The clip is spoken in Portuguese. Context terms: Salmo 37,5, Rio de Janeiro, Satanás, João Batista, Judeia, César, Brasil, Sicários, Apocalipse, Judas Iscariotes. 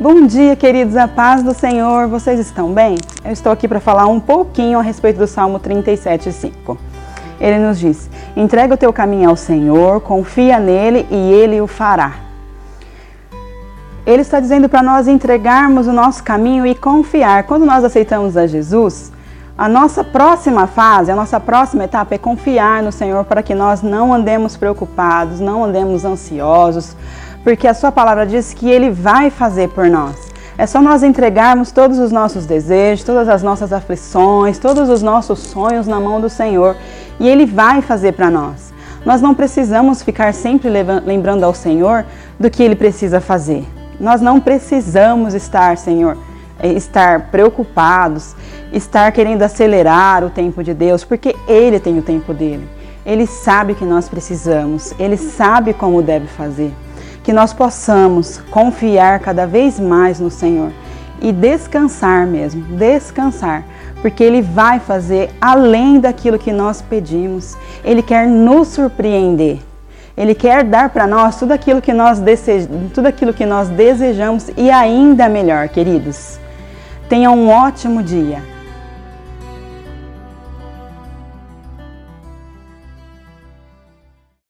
Bom dia, queridos, a paz do Senhor, vocês estão bem? Eu estou aqui para falar um pouquinho a respeito do Salmo 37,5. Ele nos diz: entrega o teu caminho ao Senhor, confia nele e ele o fará. Ele está dizendo para nós entregarmos o nosso caminho e confiar. Quando nós aceitamos a Jesus, a nossa próxima fase, a nossa próxima etapa é confiar no Senhor para que nós não andemos preocupados, não andemos ansiosos, porque a sua palavra diz que Ele vai fazer por nós. É só nós entregarmos todos os nossos desejos, todas as nossas aflições, todos os nossos sonhos na mão do Senhor e Ele vai fazer para nós. Nós não precisamos ficar sempre lembrando ao Senhor do que Ele precisa fazer. Nós não precisamos estar preocupados, estar querendo acelerar o tempo de Deus, porque Ele tem o tempo dEle. Ele sabe o que nós precisamos, Ele sabe como deve fazer. Que nós possamos confiar cada vez mais no Senhor e descansar, porque Ele vai fazer além daquilo que nós pedimos. Ele quer nos surpreender. Ele quer dar para nós tudo aquilo que nós desejamos e ainda melhor, queridos. Tenham um ótimo dia.